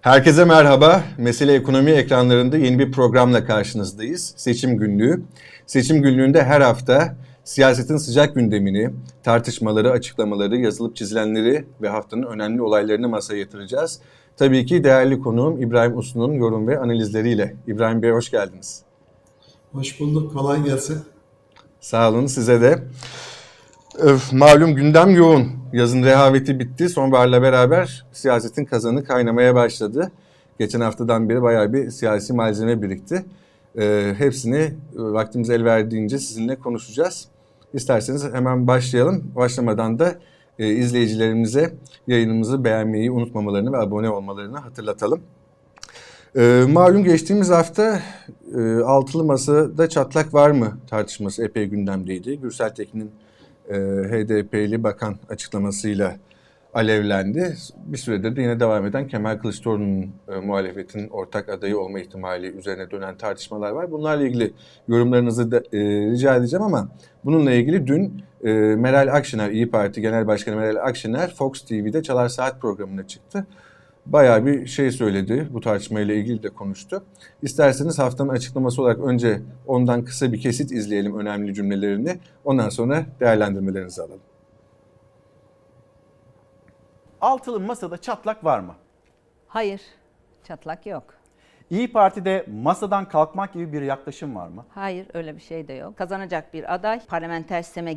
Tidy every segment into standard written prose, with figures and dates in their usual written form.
Herkese merhaba. Mesele Ekonomi ekranlarında yeni bir programla karşınızdayız. Seçim Günlüğü. Seçim Günlüğü'nde her hafta siyasetin sıcak gündemini, tartışmaları, açıklamaları, yazılıp çizilenleri ve haftanın önemli olaylarını masaya yatıracağız. Tabii ki değerli konuğum İbrahim Uslu'nun yorum ve analizleriyle. İbrahim Bey hoş geldiniz. Hoş bulduk. Kolay gelsin. Sağ olun size de. Malum gündem yoğun. Yazın rehaveti bitti. Sonbaharla beraber siyasetin kazanı kaynamaya başladı. Geçen haftadan beri bayağı bir siyasi malzeme birikti. Hepsini vaktimiz el verdiğince sizinle konuşacağız. İsterseniz hemen başlayalım. Başlamadan da izleyicilerimize yayınımızı beğenmeyi unutmamalarını ve abone olmalarını hatırlatalım. Malum geçtiğimiz hafta altılı masada çatlak var mı tartışması epey gündemdeydi. Gürsel Tekin'in HDP'li bakan açıklamasıyla alevlendi. Bir süredir de yine devam eden Kemal Kılıçdaroğlu'nun muhalefetin ortak adayı olma ihtimali üzerine dönen tartışmalar var. Bunlarla ilgili yorumlarınızı da rica edeceğim ama bununla ilgili dün Meral Akşener, İYİ Parti Genel Başkanı Meral Akşener FOX TV'de Çalar Saat programına çıktı. Bayağı bir şey söyledi, bu tartışmayla ilgili de konuştu. İsterseniz haftanın açıklaması olarak önce ondan kısa bir kesit izleyelim, önemli cümlelerini. Ondan sonra değerlendirmelerinizi alalım. Altılı masada çatlak var mı? Hayır, çatlak yok. İYİ Parti'de masadan kalkmak gibi bir yaklaşım var mı? Hayır, öyle bir şey de yok. Kazanacak bir aday, parlamenter sisteme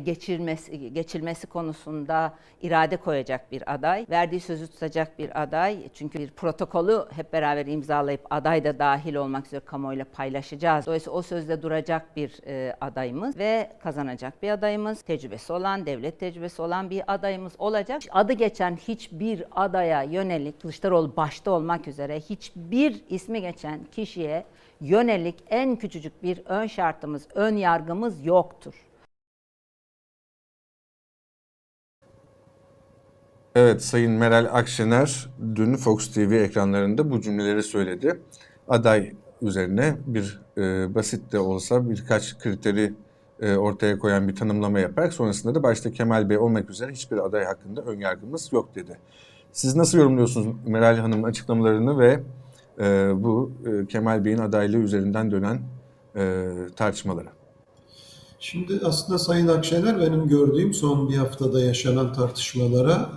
geçilmesi konusunda irade koyacak bir aday, verdiği sözü tutacak bir aday. Çünkü bir protokolü hep beraber imzalayıp aday da dahil olmak üzere kamuoyuyla paylaşacağız. Dolayısıyla o sözde duracak bir adayımız ve kazanacak bir adayımız, tecrübesi olan, devlet tecrübesi olan bir adayımız olacak. Adı geçen hiçbir adaya yönelik, Kılıçdaroğlu başta olmak üzere hiçbir ismi geçen kişiye yönelik en küçücük bir ön şartımız, ön yargımız yoktur. Evet, Sayın Meral Akşener dün Fox TV ekranlarında bu cümleleri söyledi. Aday üzerine bir basit de olsa birkaç kriteri ortaya koyan bir tanımlama yaparak sonrasında da başta Kemal Bey olmak üzere hiçbir aday hakkında ön yargımız yok dedi. Siz nasıl yorumluyorsunuz Meral Hanım'ın açıklamalarını ve bu Kemal Bey'in adaylığı üzerinden dönen tartışmalara? Şimdi aslında Sayın Akşener benim gördüğüm son bir haftada yaşanan tartışmalara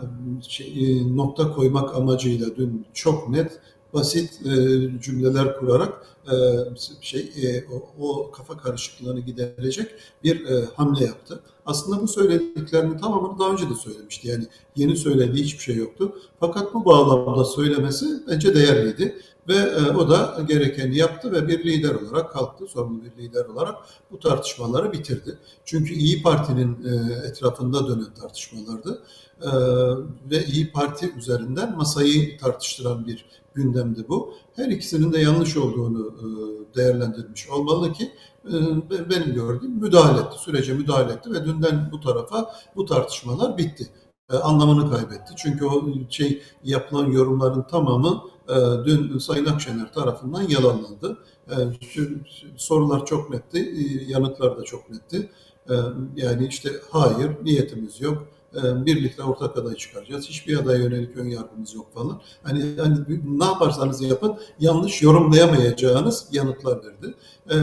nokta koymak amacıyla dün çok net, basit cümleler kurarak o kafa karışıklığını giderecek bir hamle yaptı. Aslında bu söylediklerinin tamamını daha önce de söylemişti. Yani yeni söylediği hiçbir şey yoktu. Fakat bu bağlamda söylemesi bence değerliydi. Ve o da gerekeni yaptı ve bir lider olarak kalktı. Sorumlu bir lider olarak bu tartışmaları bitirdi. Çünkü İYİ Parti'nin etrafında dönen tartışmalardı. Ve İYİ Parti üzerinden masayı tartıştıran bir gündemdi bu. Her ikisinin de yanlış olduğunu değerlendirmiş olmalı ki benim gördüğüm müdahale etti. Sürece müdahale etti ve dünden bu tarafa bu tartışmalar bitti. Anlamını kaybetti. Çünkü o yapılan yorumların tamamı dün Sayın Akşener tarafından yalanlandı. Sorular çok netti, yanıtlar da çok netti. Yani hayır, niyetimiz yok. Birlikte ortak aday çıkaracağız. Hiçbir adaya yönelik ön yargımız yok falan. Hani ne yaparsanız yapın yanlış yorumlayamayacağınız yanıtlar verdi.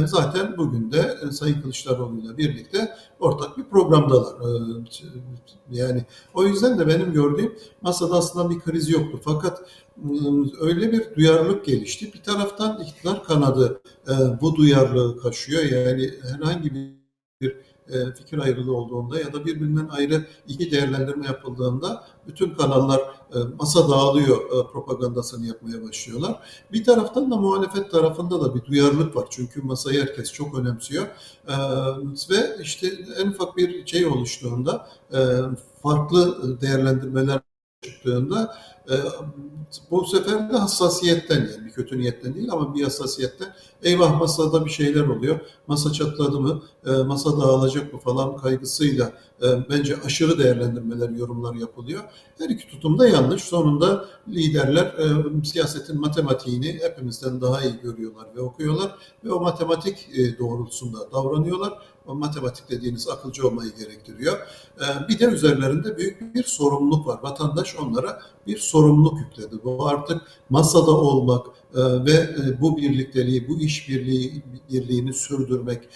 Zaten bugün de Sayın Kılıçdaroğlu ile birlikte ortak bir programdalar. Yani o yüzden de benim gördüğüm masada aslında bir kriz yoktu. Fakat öyle bir duyarlılık gelişti. Bir taraftan iktidar kanadı bu duyarlılığı kaşıyor. Yani herhangi bir fikir ayrılığı olduğunda ya da birbirinden ayrı iki değerlendirme yapıldığında bütün kanallar masa dağılıyor propagandasını yapmaya başlıyorlar. Bir taraftan da muhalefet tarafında da bir duyarlılık var. Çünkü masayı herkes çok önemsiyor. Ve en ufak bir oluştuğunda farklı değerlendirmeler çıktığında bu sefer de hassasiyetten yani bir kötü niyetten değil ama bir hassasiyetten eyvah masada bir şeyler oluyor, masa çatladı mı, masa dağılacak mı falan kaygısıyla bence aşırı değerlendirmeler, yorumlar yapılıyor. Her iki tutum da yanlış. Sonunda liderler siyasetin matematiğini hepimizden daha iyi görüyorlar ve okuyorlar ve o matematik doğrultusunda davranıyorlar. O matematik dediğiniz akılcı olmayı gerektiriyor. Bir de üzerlerinde büyük bir sorumluluk var. Vatandaş onlara bir sorumluluk sorumluluk yükledi. Bu artık masada olmak ve bu birlikteliği, bu işbirliğini sürdürmek,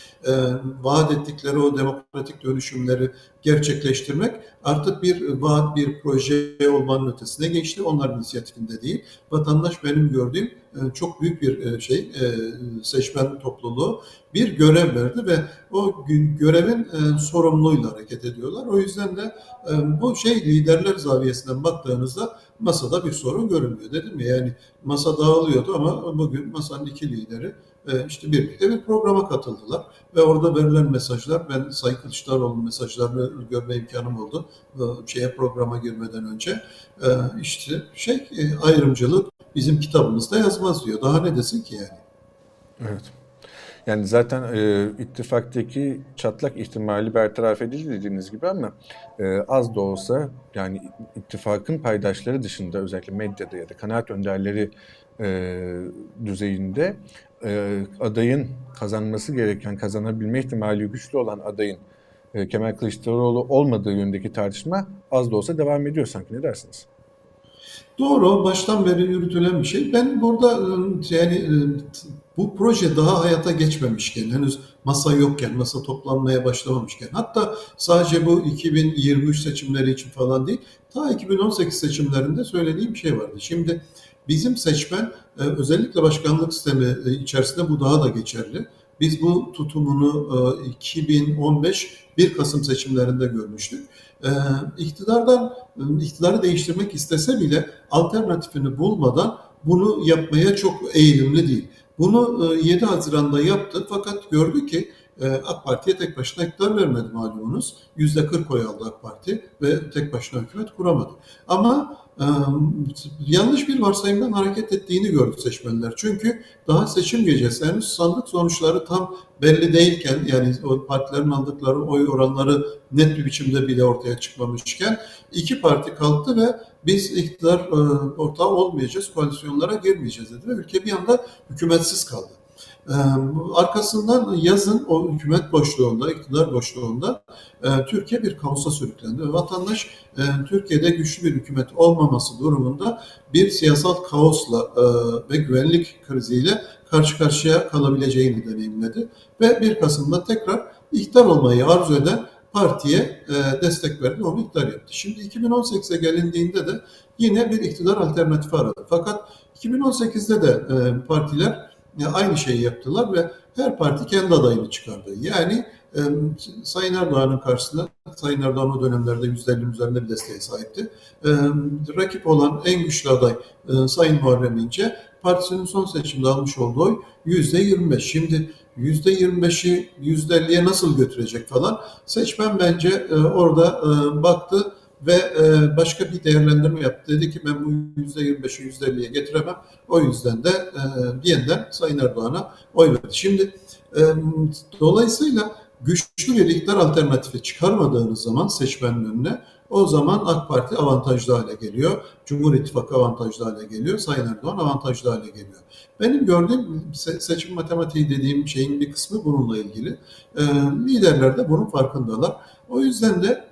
vaat ettikleri o demokratik dönüşümleri gerçekleştirmek artık bir vaat, bir proje olmanın ötesine geçti. Onların inisiyatifinde değil. Vatandaş benim gördüğüm çok büyük bir şey, seçmen topluluğu bir görev verdi ve o görevin sorumluluğuyla hareket ediyorlar. O yüzden de bu liderler zaviyesinden baktığınızda masada bir sorun görünmüyor, dedim ya. Yani masa dağılıyordu ama bugün masanın iki lideri birlikte bir programa katıldılar ve orada verilen mesajlar, ben Sayın Kılıçdaroğlu'nun mesajlarını görme imkanım oldu programa girmeden önce, ayrımcılık bizim kitabımızda yazmaz diyor. Daha ne desin ki yani? Evet. Yani zaten ittifaktaki çatlak ihtimali bertaraf edildi dediğiniz gibi ama az da olsa yani ittifakın paydaşları dışında özellikle medyada ya da kanaat önderleri düzeyinde adayın kazanması gereken, kazanabilme ihtimali güçlü olan adayın Kemal Kılıçdaroğlu olmadığı yönündeki tartışma az da olsa devam ediyor sanki. Ne dersiniz? Doğru, baştan beri yürütülen bir şey. Ben burada bu proje daha hayata geçmemişken, henüz masa yokken, masa toplanmaya başlamamışken, hatta sadece bu 2023 seçimleri için falan değil, ta 2018 seçimlerinde söylediğim bir şey vardı. Şimdi bizim seçmen, özellikle başkanlık sistemi içerisinde bu daha da geçerli. Biz bu tutumunu 2015 1 Kasım seçimlerinde görmüştük. İktidarı değiştirmek istese bile alternatifini bulmadan bunu yapmaya çok eğilimli değil. Bunu 7 Haziran'da yaptı fakat gördü ki AK Parti'ye tek başına iktidar vermedi malumunuz. %40 oy aldı AK Parti ve tek başına hükümet kuramadı. Ama yanlış bir varsayımdan hareket ettiğini gördü seçmenler. Çünkü daha seçim gecesi, henüz sandık sonuçları tam belli değilken, yani o partilerin aldıkları oy oranları net bir biçimde bile ortaya çıkmamışken iki parti kalktı ve biz iktidar ortağı olmayacağız, koalisyonlara girmeyeceğiz dedi ve ülke bir anda hükümetsiz kaldı. Arkasından yazın o hükümet boşluğunda, iktidar boşluğunda Türkiye bir kaosa sürüklendi. Vatandaş Türkiye'de güçlü bir hükümet olmaması durumunda bir siyasal kaosla ve güvenlik kriziyle karşı karşıya kalabileceğini deneyimledi. Ve 1 Kasım'da tekrar iktidar olmayı arzu eden partiye destek verdi, onu iktidar yaptı. Şimdi 2018'e gelindiğinde de yine bir iktidar alternatifi aradı. Fakat 2018'de de partiler aynı şeyi yaptılar ve her parti kendi adayını çıkardı. Yani Sayın Erdoğan'ın karşısında, Sayın Erdoğan o dönemlerde %50'nin üzerinde bir desteğe sahipti. Rakip olan en güçlü aday Sayın Muharrem İnce, partisinin son seçimde almış olduğu oy %25. Şimdi %25'i %50'ye nasıl götürecek falan. Seçmen bence orada baktı ve başka bir değerlendirme yaptı. Dedi ki ben bu %25'i %50'ye getiremem. O yüzden de yeniden Sayın Erdoğan'a oy verdi. Şimdi dolayısıyla güçlü bir iktidar alternatifi çıkarmadığınız zaman seçmenin önüne, o zaman AK Parti avantajlı hale geliyor. Cumhur İttifakı avantajlı hale geliyor. Sayın Erdoğan avantajlı hale geliyor. Benim gördüğüm seçim matematiği dediğim şeyin bir kısmı bununla ilgili. Liderler de bunun farkındalar. O yüzden de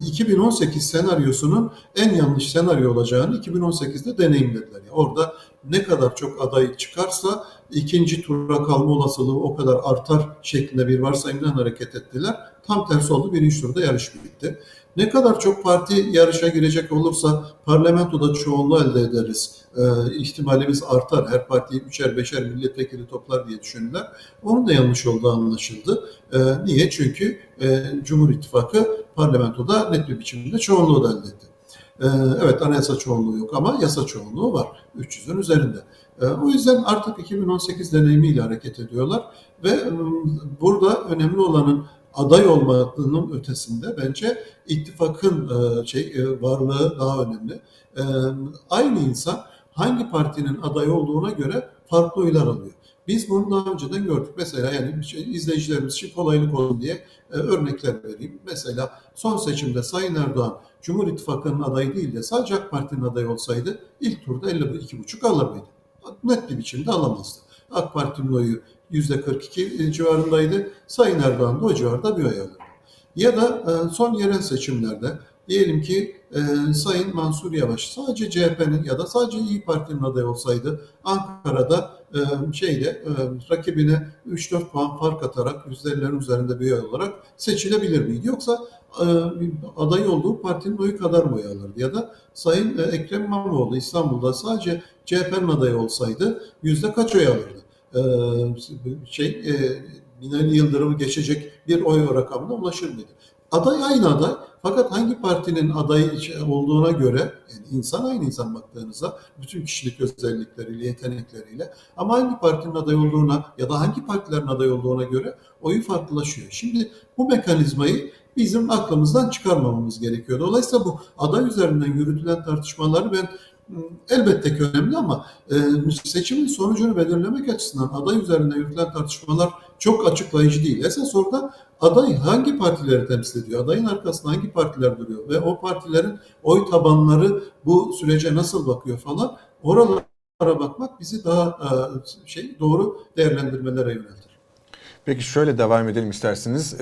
2018 senaryosunun en yanlış senaryo olacağını 2018'de deneyimlediler. Yani orada ne kadar çok aday çıkarsa ikinci tura kalma olasılığı o kadar artar şeklinde bir varsayımdan hareket ettiler. Tam tersi oldu, birinci turda yarış bitti. Ne kadar çok parti yarışa girecek olursa parlamentoda çoğunluğu elde ederiz, ihtimalimiz artar, her partiyi 3'er 5'er milletvekili toplar diye düşündüler. Onun da yanlış olduğu anlaşıldı. Niye? Çünkü Cumhur İttifakı parlamentoda net bir biçimde çoğunluğu da elde etti. Evet, anayasa çoğunluğu yok ama yasa çoğunluğu var, 300'ün üzerinde. O yüzden artık 2018 deneyimiyle hareket ediyorlar ve burada önemli olanın aday olmanın ötesinde bence ittifakın varlığı daha önemli. Aynı insan hangi partinin aday olduğuna göre farklı oylar alıyor. Biz bunu daha önceden gördük. Mesela izleyicilerimiz için kolaylık olsun diye örnekler vereyim. Mesela son seçimde Sayın Erdoğan Cumhur İttifakı'nın adayı değil de sadece AK Parti'nin adayı olsaydı ilk turda 52,5 alamaydı. Net bir biçimde alamazdı. AK Parti'nin oyu %42 civarındaydı. Sayın Erdoğan da o civarda bir oy aldı. Ya da son yerel seçimlerde diyelim ki Sayın Mansur Yavaş sadece CHP'nin ya da sadece İYİ Parti'nin adayı olsaydı Ankara'da rakibine 3-4 puan fark atarak %50'lerin üzerinde bir oy olarak seçilebilir miydi? Yoksa aday olduğu partinin oyu kadar mı oy alırdı? Ya da Sayın Ekrem İmamoğlu İstanbul'da sadece CHP'nin adayı olsaydı yüzde kaç oy alırdı? Binali Yıldırım'ı geçecek bir oy rakamına ulaşır mıydı? Aday aynı aday, fakat hangi partinin adayı olduğuna göre, yani insan aynı insan baktığınızda bütün kişilik özellikleriyle, yetenekleriyle, ama hangi partinin aday olduğuna ya da hangi partilerin aday olduğuna göre oyu farklılaşıyor. Şimdi bu mekanizmayı bizim aklımızdan çıkarmamamız gerekiyor. Dolayısıyla bu aday üzerinden yürütülen tartışmaları ben elbette ki önemli, ama seçimin sonucunu belirlemek açısından aday üzerinde yürütülen tartışmalar çok açıklayıcı değil. Esas orada aday hangi partileri temsil ediyor, adayın arkasında hangi partiler duruyor ve o partilerin oy tabanları bu sürece nasıl bakıyor falan, oralara bakmak bizi daha doğru değerlendirmelere yöneltir. Peki şöyle devam edelim isterseniz.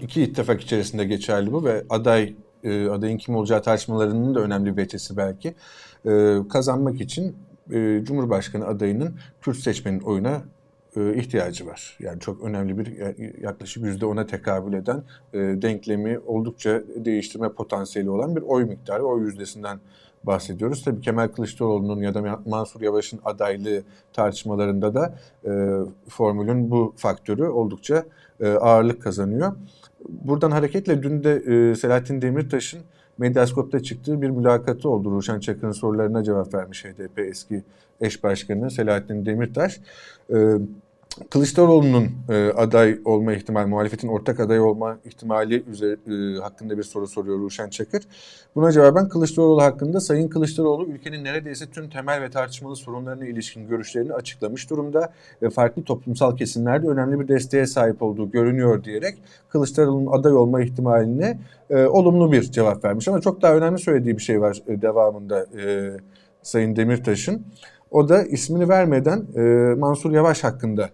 İki ittifak içerisinde geçerli bu ve adayın kim olacağı tartışmalarının da önemli bir veçesi belki. Kazanmak için Cumhurbaşkanı adayının Kürt seçmenin oyuna ihtiyacı var. Yani çok önemli bir, yaklaşık %10'a tekabül eden, denklemi oldukça değiştirme potansiyeli olan bir oy miktarı, oy yüzdesinden bahsediyoruz. Tabii Kemal Kılıçdaroğlu'nun ya da Mansur Yavaş'ın adaylığı tartışmalarında da formülün bu faktörü oldukça ağırlık kazanıyor. Buradan hareketle dün de Selahattin Demirtaş'ın Medyaskop'ta çıktığı bir mülakatı oldu. Ruşen Çakır'ın sorularına cevap vermiş HDP eski eş başkanı Selahattin Demirtaş. Kılıçdaroğlu'nun aday olma ihtimali, muhalefetin ortak aday olma ihtimali hakkında bir soru soruyor Ruşen Çakır. Buna cevaben Kılıçdaroğlu hakkında "Sayın Kılıçdaroğlu ülkenin neredeyse tüm temel ve tartışmalı sorunlarına ilişkin görüşlerini açıklamış durumda ve farklı toplumsal kesimlerde önemli bir desteğe sahip olduğu görünüyor" diyerek Kılıçdaroğlu'nun aday olma ihtimaline olumlu bir cevap vermiş. Ama çok daha önemli söylediği bir şey var devamında Sayın Demirtaş'ın. O da ismini vermeden Mansur Yavaş hakkında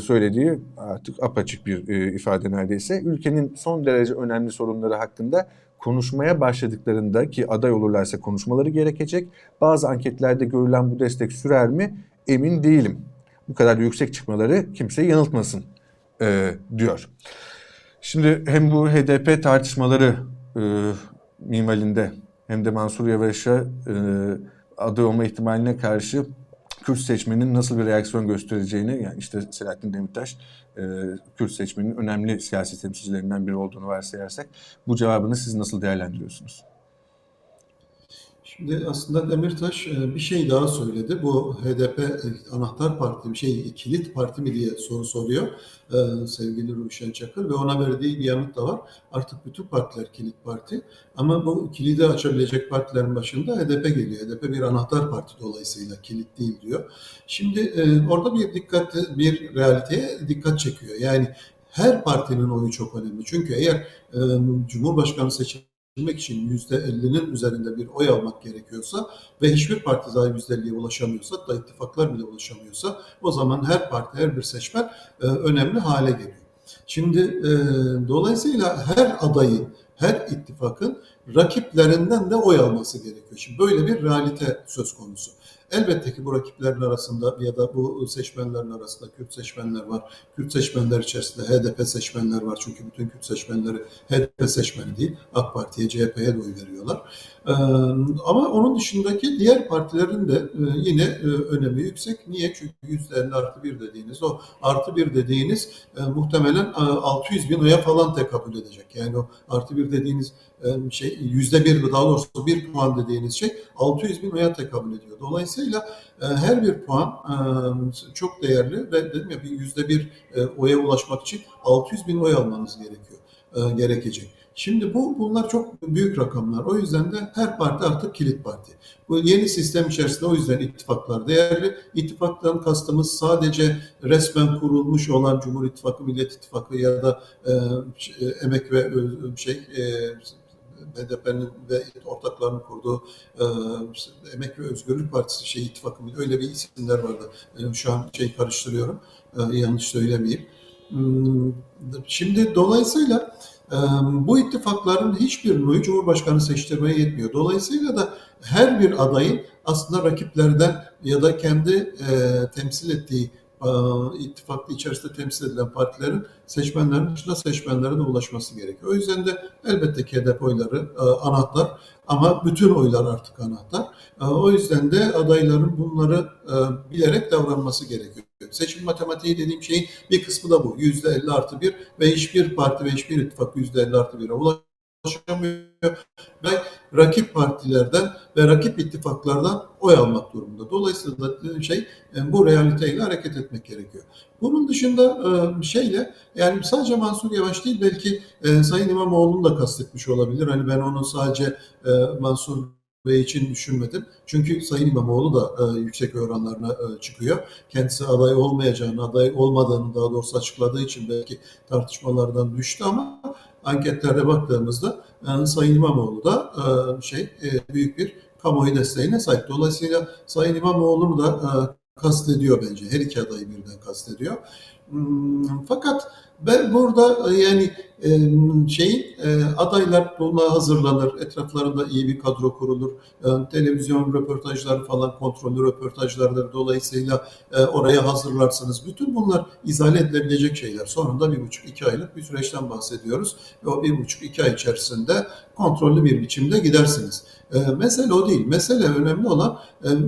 söylediği, artık apaçık bir ifade neredeyse, ülkenin son derece önemli sorunları hakkında konuşmaya başladıklarında, ki aday olurlarsa konuşmaları gerekecek, bazı anketlerde görülen bu destek sürer mi emin değilim. Bu kadar yüksek çıkmaları kimseyi yanıltmasın diyor. Şimdi hem bu HDP tartışmaları minvalinde hem de Mansur Yavaş'a aday olma ihtimaline karşı Kürt seçmenin nasıl bir reaksiyon göstereceğini, yani işte Selahattin Demirtaş Kürt seçmenin önemli siyasi temsilcilerinden biri olduğunu varsayarsak, bu cevabını siz nasıl değerlendiriyorsunuz? Şimdi aslında Demirtaş bir şey daha söyledi. Bu HDP anahtar parti mi, kilit parti mi diye soru soruyor sevgili Ruşen Çakır ve ona verdiği bir yanıt da var. Artık bütün partiler kilit parti, ama bu kilidi açabilecek partilerin başında HDP geliyor. HDP bir anahtar parti, dolayısıyla kilit değil diyor. Şimdi orada bir realiteye dikkat çekiyor. Yani her partinin oyu çok önemli. Çünkü eğer Cumhurbaşkanı seçilmek için %50'nin üzerinde bir oy almak gerekiyorsa ve hiçbir parti dahi %50'ye ulaşamıyorsa, hatta ittifaklar bile ulaşamıyorsa, o zaman her parti, her bir seçmen önemli hale geliyor. Şimdi dolayısıyla her adayın, her ittifakın rakiplerinden de oy alması gerekiyor. Şimdi böyle bir realite söz konusu. Elbette ki bu rakiplerin arasında ya da bu seçmenlerin arasında Kürt seçmenler var. Kürt seçmenler içerisinde HDP seçmenler var. Çünkü bütün Kürt seçmenleri HDP seçmeni değil, AK Parti'ye, CHP'ye de oy veriyorlar. Ama onun dışındaki diğer partilerin de yine önemi yüksek. Niye? Çünkü %50 artı 1 dediğiniz, o artı 1 dediğiniz muhtemelen 600 bin oya falan tekabül edecek. Yani o artı 1 dediğiniz %1, daha doğrusu 1 puan dediğiniz şey 600 bin oya tekabül ediyor. Dolayısıyla her bir puan çok değerli ve dedim ya, %1 oya ulaşmak için 600 bin oy almanız gerekecek. Şimdi bunlar çok büyük rakamlar. O yüzden de her parti artık kilit parti. Bu yeni sistem içerisinde o yüzden ittifaklar değerli. İttifaktan kastımız sadece resmen kurulmuş olan Cumhur İttifakı, Millet İttifakı ya da emek ve HDP'nin ve ortaklarının kurduğu Emek ve Özgürlük Partisi ittifakı, öyle bir isimler vardı. Şu an karıştırıyorum. Yanlış söylemeyeyim. Şimdi dolayısıyla Bu ittifakların hiçbirini Cumhurbaşkanı seçtirmeye yetmiyor. Dolayısıyla da her bir adayın aslında rakiplerden ya da kendi temsil ettiği ittifaklı içerisinde temsil edilen partilerin seçmenlerin dışında seçmenlerine ulaşması gerekiyor. O yüzden de elbette ki HDP oyları anahtar ama bütün oylar artık anahtar. O yüzden de adayların bunları bilerek davranması gerekiyor. Seçim matematiği dediğim şeyin bir kısmı da bu. %50+1 ve hiçbir parti ve hiçbir ittifak %50+1'e ulaşamıyor. Ve rakip partilerden ve rakip ittifaklardan oy almak durumunda. Dolayısıyla bu realiteyle hareket etmek gerekiyor. Bunun dışında yani sadece Mansur Yavaş değil belki Sayın İmamoğlu'nu da kastetmiş olabilir. Hani ben onu sadece Mansur Bey için düşünmedim. Çünkü Sayın İmamoğlu da yüksek oranlarına çıkıyor. Kendisi aday olmadığını daha doğrusu açıkladığı için belki tartışmalardan düştü ama anketlerde baktığımızda Sayın İmamoğlu da büyük bir kamuoyu desteğine sahip. Dolayısıyla Sayın İmamoğlu'nu da kastediyor bence. Her iki adayı birden kastediyor. Fakat ben burada adaylar buna hazırlanır, etraflarında iyi bir kadro kurulur, televizyon röportajları falan kontrollü röportajlardır, dolayısıyla oraya hazırlarsınız. Bütün bunlar izale edilebilecek şeyler. Sonunda 1,5-2 aylık bir süreçten bahsediyoruz ve o 1,5-2 ay içerisinde kontrollü bir biçimde gidersiniz. Mesele o değil. Mesele önemli olan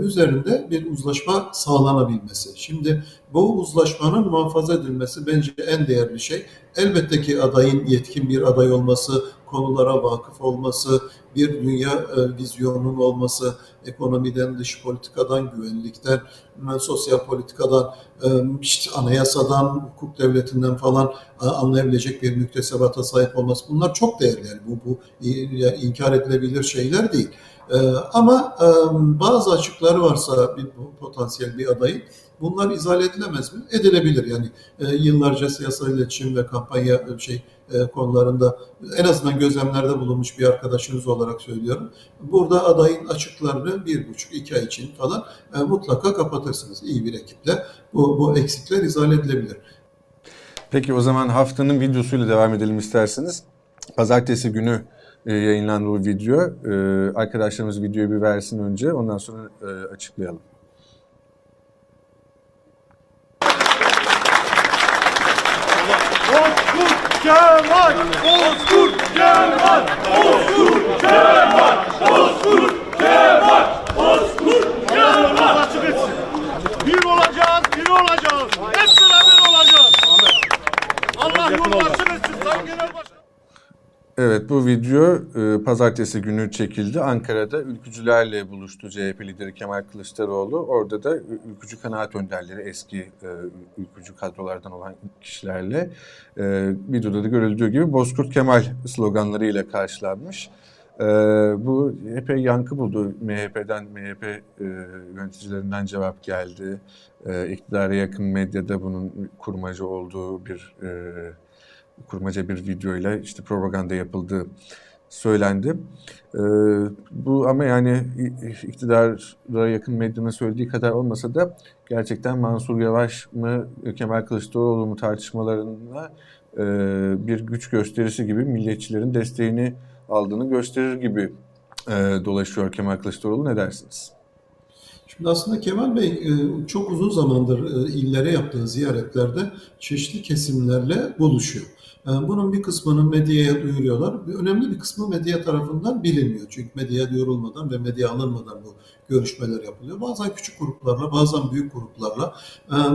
üzerinde bir uzlaşma sağlanabilmesi. Şimdi bu uzlaşmanın muhafaza edilmesi bence en değerli şey. Elbette ki adayın yetkin bir aday olması, konulara vakıf olması, bir dünya vizyonunun olması, ekonomiden, dış politikadan, güvenlikten, sosyal politikadan, anayasadan, hukuk devletinden falan anlayabilecek bir müktesebata sahip olması. Bunlar çok değerli. Yani bu inkar edilebilir şeyler değil. Ama bazı açıkları varsa potansiyel bir adayın, bunlar izale edilemez mi? Edilebilir. Yani yıllarca siyasal iletişim ve kampanya konularında en azından gözlemlerde bulunmuş bir arkadaşınız olarak söylüyorum. Burada adayın açıklarını 1,5-2 ay için falan mutlaka kapatırsınız. İyi bir ekiple bu eksikler izale edilebilir. Peki o zaman haftanın videosuyla devam edelim isterseniz. Pazartesi günü yayınlandı bu video. Arkadaşlarımız videoyu bir versin önce, ondan sonra açıklayalım. Kemal! Osur! Kemal! Osur! Kemal! Osur! Kemal! Osur! Kemal! Bir olacağız, bir olacağız. Hep beraber olacağız. Allah yollasın etsin. Sayın Genel Başkan. Evet, bu video pazartesi günü çekildi. Ankara'da ülkücülerle buluştu CHP lideri Kemal Kılıçdaroğlu. Orada da ülkücü kanaat önderleri, eski ülkücü kadrolardan olan kişilerle videoda da görüldüğü gibi Bozkurt Kemal sloganlarıyla karşılanmış. Bu epey yankı buldu. MHP'den, MHP yöneticilerinden cevap geldi. İktidara yakın medyada bunun kurmaca olduğu kurmaca bir videoyla propaganda yapıldığı söylendi. Bu ama yani iktidara yakın medyanın söylediği kadar olmasa da gerçekten Mansur Yavaş mı Kemal Kılıçdaroğlu mu tartışmalarına bir güç gösterisi gibi milliyetçilerin desteğini aldığını gösterir gibi dolaşıyor Kemal Kılıçdaroğlu. Ne dersiniz? Şimdi aslında Kemal Bey çok uzun zamandır illere yaptığı ziyaretlerde çeşitli kesimlerle buluşuyor. Bunun bir kısmını medyaya duyuruyorlar. Önemli bir kısmı medya tarafından bilinmiyor. Çünkü medya duyurulmadan ve medya alınmadan bu görüşmeler yapılıyor. Bazen küçük gruplarla, bazen büyük gruplarla.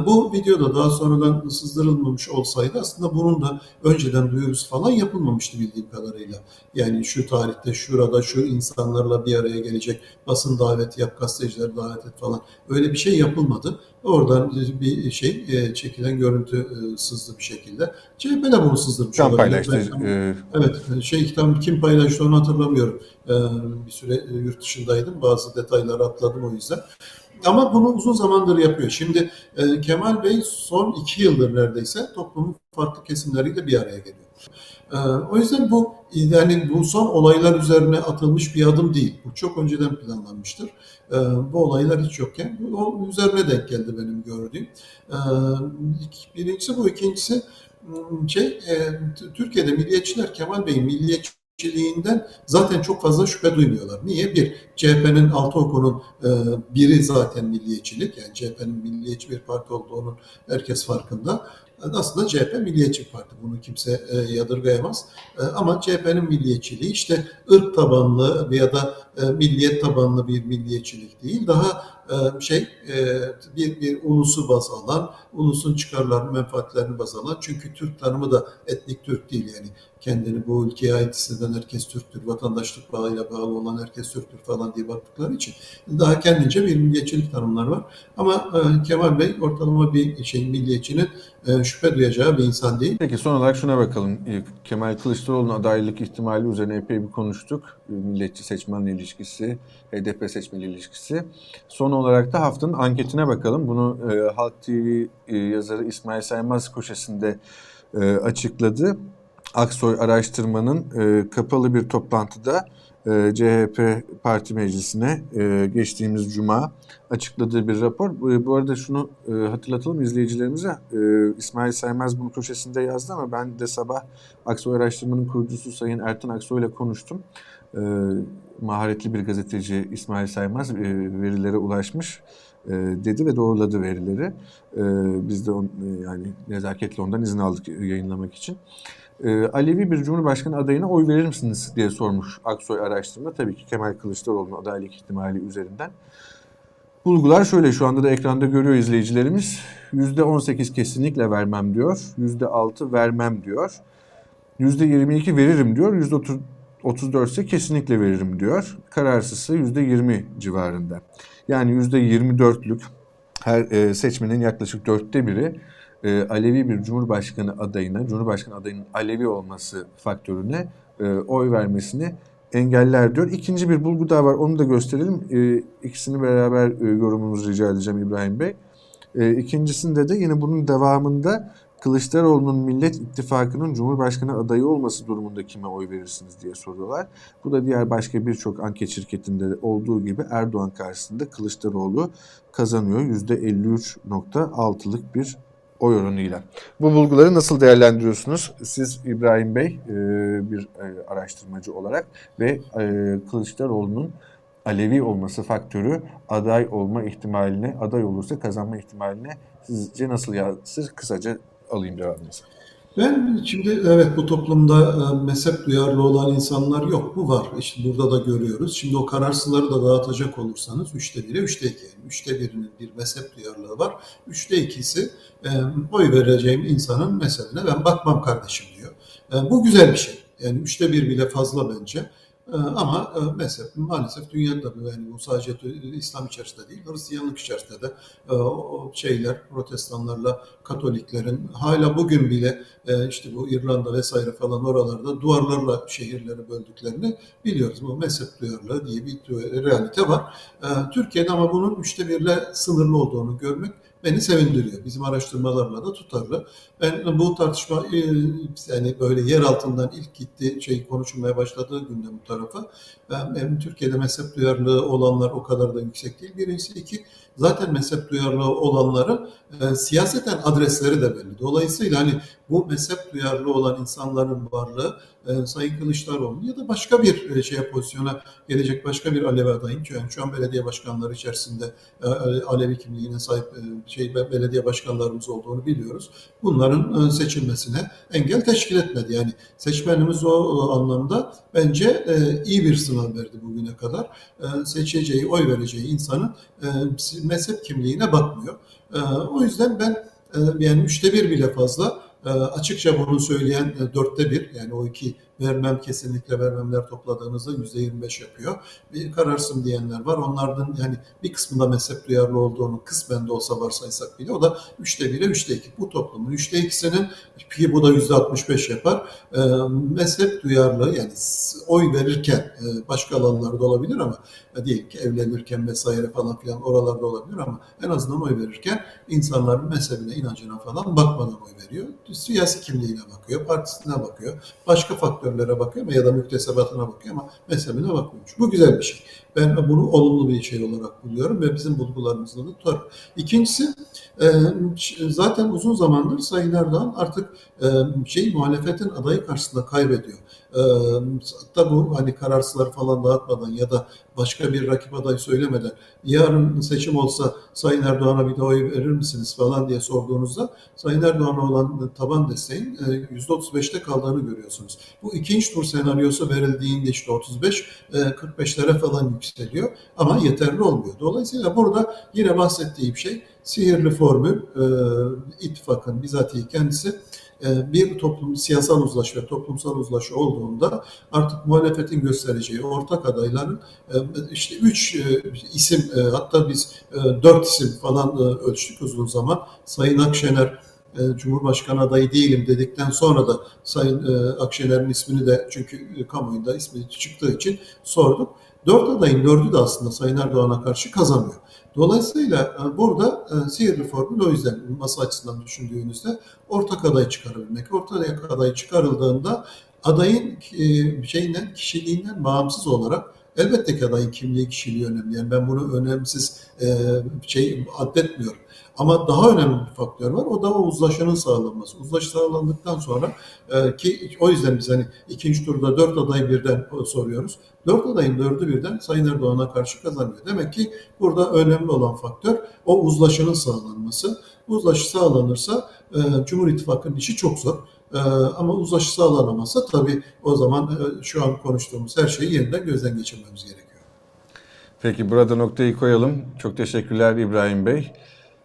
Bu videoda daha sonradan sızdırılmamış olsaydı aslında bunun da önceden duyurusu falan yapılmamıştı bildiğim kadarıyla. Yani şu tarihte, şurada, şu insanlarla bir araya gelecek, basın daveti yap, gazetecileri davet et falan. Öyle bir şey yapılmadı. Oradan bir çekilen görüntü sızdı bir şekilde. CHP de bunu sızdırmış. Kim paylaştı? Evet, kim paylaştı onu hatırlamıyorum. Bir süre yurt dışındaydım. Bazı detayları atladım o yüzden. Ama bunu uzun zamandır yapıyor. Şimdi Kemal Bey son 2 yıldır neredeyse toplumun farklı kesimleriyle bir araya geliyor. O yüzden bu son olaylar üzerine atılmış bir adım değil. Bu çok önceden planlanmıştır. Bu olaylar hiç yokken o üzerine denk geldi benim gördüğüm. Birincisi bu. İkincisi Türkiye'de milliyetçiler Kemal Bey'in milliyetçiliğinden zaten çok fazla şüphe duymuyorlar. Niye? Bir, CHP'nin altı okunun biri zaten milliyetçilik. Yani CHP'nin milliyetçi bir parti olduğunun herkes farkında. Aslında CHP milliyetçi parti. Bunu kimse yadırgayamaz. Ama CHP'nin milliyetçiliği işte ırk tabanlı veya da milliyet tabanlı bir milliyetçilik değil. Daha bir ulusu baz alan, ulusun çıkarlarını, menfaatlerini baz alan. Çünkü Türk tanımı da etnik Türk değil yani. Kendini bu ülkeye ait hisseden herkes Türktür, vatandaşlık bağıyla bağlı olan herkes Türktür falan diye baktıkları için daha kendince bir milliyetçilik tanımları var. Ama Kemal Bey ortalama bir milliyetçinin şüphe duyacağı bir insan değil. Peki son olarak şuna bakalım. Kemal Kılıçdaroğlu'nun adaylık ihtimali üzerine epey bir konuştuk. Milliyetçi seçmenle ilişkisi, HDP seçmeni ilişkisi. Son olarak da haftanın anketine bakalım. Bunu Halk TV yazarı İsmail Saymaz köşesinde açıkladı. Aksoy Araştırma'nın kapalı bir toplantıda CHP Parti Meclisi'ne geçtiğimiz cuma açıkladığı bir rapor. Bu arada şunu hatırlatalım izleyicilerimize. İsmail Saymaz bunu köşesinde yazdı ama ben de sabah Aksoy Araştırma'nın kurucusu Sayın Ertan Aksoy ile konuştum. Maharetli bir gazeteci İsmail Saymaz verilere ulaşmış dedi ve doğruladı verileri. Biz de yani nezaketle ondan izin aldık yayınlamak için. Alevi bir Cumhurbaşkanı adayına oy verir misiniz diye sormuş Aksoy Araştırma. Tabii ki Kemal Kılıçdaroğlu'nun adaylık ihtimali üzerinden. Bulgular şöyle, şu anda da ekranda görüyor izleyicilerimiz. %18 kesinlikle vermem diyor. %6 vermem diyor. %22 veririm diyor. %34 ise kesinlikle veririm diyor. Kararsızı %20 civarında. Yani %24'lük her seçmenin yaklaşık 1/4'ü Alevi bir Cumhurbaşkanı adayına, Cumhurbaşkanı adayının Alevi olması faktörüne oy vermesini engeller diyor. İkinci bir bulgu daha var, onu da gösterelim. İkisini beraber yorumunuzu rica edeceğim İbrahim Bey. İkincisinde de yine bunun devamında Kılıçdaroğlu'nun Millet İttifakı'nın Cumhurbaşkanı adayı olması durumunda kime oy verirsiniz diye soruyorlar. Bu da diğer başka birçok anket şirketinde olduğu gibi Erdoğan karşısında Kılıçdaroğlu kazanıyor. %53.6'lık bir oy oranıyla. Bu bulguları nasıl değerlendiriyorsunuz? Siz İbrahim Bey bir araştırmacı olarak ve Kılıçdaroğlu'nun Alevi olması faktörü aday olma ihtimaline, aday olursa kazanma ihtimaline sizce nasıl yansır? Kısaca alayım cevabınızı. Ben şimdi evet bu toplumda mezhep duyarlı olan insanlar yok. Bu var. İşte burada da görüyoruz. Şimdi o kararsızları da dağıtacak olursanız 1/3'e 1/2. 1/3'ünün bir mezhep duyarlılığı var. 2/3'ü oy vereceğim insanın mezhebine ben bakmam kardeşim diyor. Bu güzel bir şey. Yani 1/3 bile fazla bence. Ama mezhep maalesef dünyada yani bu sadece İslam içerisinde değil, Hristiyanlık içerisinde de Protestanlarla Katoliklerin hala bugün bile işte bu İrlanda vesaire falan oralarda duvarlarla şehirleri böldüklerini biliyoruz. Bu mezhep duyarlılığı diye bir realite var. Türkiye'de ama bunun 1/3 sınırlı olduğunu görmek beni sevindiriyor. Bizim araştırmalarla da tutarlı. Ben bu tartışma yani böyle yer altından ilk gitti konuşulmaya başladığı günde bu tarafa. Hem Türkiye'de mezhep duyarlı olanlar o kadar da yüksek değil. Birincisi, iki, zaten mezhep duyarlı olanların siyaseten adresleri de belli. Dolayısıyla hani bu mezhep duyarlı olan insanların varlığı Sayın Kılıçdaroğlu ya da başka bir pozisyona gelecek başka bir Alevi adayın, yani şu an belediye başkanları içerisinde Alevi kimliğine sahip belediye başkanlarımız olduğunu biliyoruz. Bunların seçilmesine engel teşkil etmedi. Yani seçmenimiz o anlamda bence iyi bir sınav verdi bugüne kadar. Seçeceği, oy vereceği insanın mezhep kimliğine bakmıyor. O yüzden ben yani 1/3 bile fazla açıkça bunu söyleyen 1/4 yani o iki vermem kesinlikle vermemler topladığınızda %25 yapıyor. Bir kararsın diyenler var. Onlardan yani bir kısmında mezhep duyarlı olduğunu kısmen de olsa varsaysak bile o da 1/3 ile 2/3. Bu toplumun 2/3'sinin ki bu da %65 yapar. Mezhep duyarlı yani oy verirken başka alanlarda olabilir ama diyelim ki evlenirken vesaire falan filan oralarda olabilir ama en azından oy verirken insanların mezhebine, inancına falan bakmadan oy veriyor. Siyasi kimliğine bakıyor, partisine bakıyor. Başka faktörler faktörlere bakıyor ama ya da müktesebatına bakıyor ama mezhebine bakmıyormuş. Bu güzel bir şey. Ben bunu olumlu bir şey olarak buluyorum ve bizim bulgularımızla da tutarım. İkincisi, zaten uzun zamandır Sayın Erdoğan artık muhalefetin adayı karşısında kaybediyor. Hatta bu hani kararsızları falan dağıtmadan ya da başka bir rakip adayı söylemeden yarın seçim olsa Sayın Erdoğan'a bir de oy verir misiniz falan diye sorduğunuzda Sayın Erdoğan'a olan taban desteğin %35'te kaldığını görüyorsunuz. Bu ikinci tur senaryosu verildiğinde işte 35-45'lere falan yükseliyor ama yeterli olmuyor. Dolayısıyla burada yine bahsettiğim şey sihirli formül, ittifakın bizatihi kendisi. Bir siyasal uzlaşı ve toplumsal uzlaşı olduğunda artık muhalefetin göstereceği ortak adayların işte 3 isim, hatta biz 4 isim falan ölçtük uzun zaman. Sayın Akşener Cumhurbaşkanı adayı değilim dedikten sonra da Sayın Akşener'in ismini de, çünkü kamuoyunda ismi çıktığı için sorduk. 4 adayın 4'ü de aslında Sayın Erdoğan'a karşı kazanıyor. Dolayısıyla burada sihirli formül o yüzden masa açısından düşündüğünüzde ortak aday çıkarabilmek. Ortak aday çıkarıldığında adayın kişiliğinden bağımsız olarak elbette ki adayın kimliği, kişiliği önemli. Yani ben bunu önemsiz addetmiyorum. Ama daha önemli bir faktör var. O da o uzlaşının sağlanması. Uzlaşı sağlandıktan sonra ki o yüzden biz hani ikinci turda 4 adayı birden soruyoruz. 4 adayın 4'ü birden Sayın Erdoğan'a karşı kazanıyor. Demek ki burada önemli olan faktör o uzlaşının sağlanması. Uzlaşı sağlanırsa Cumhur İttifakı'nın işi çok zor. Ama uzlaşı sağlanamazsa tabii o zaman şu an konuştuğumuz her şeyi yeniden gözden geçirmemiz gerekiyor. Peki burada noktayı koyalım. Çok teşekkürler İbrahim Bey.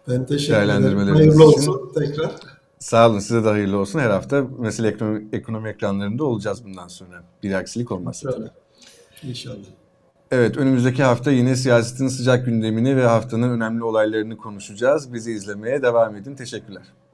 Ben teşekkür ederim. Hayırlı olsun tekrar. Sağ olun, size de hayırlı olsun. Her hafta mesela ekonomi ekranlarında olacağız bundan sonra. Bir aksilik olmazsa. Tabii. İnşallah. Evet, önümüzdeki hafta yine siyasetin sıcak gündemini ve haftanın önemli olaylarını konuşacağız. Bizi izlemeye devam edin. Teşekkürler.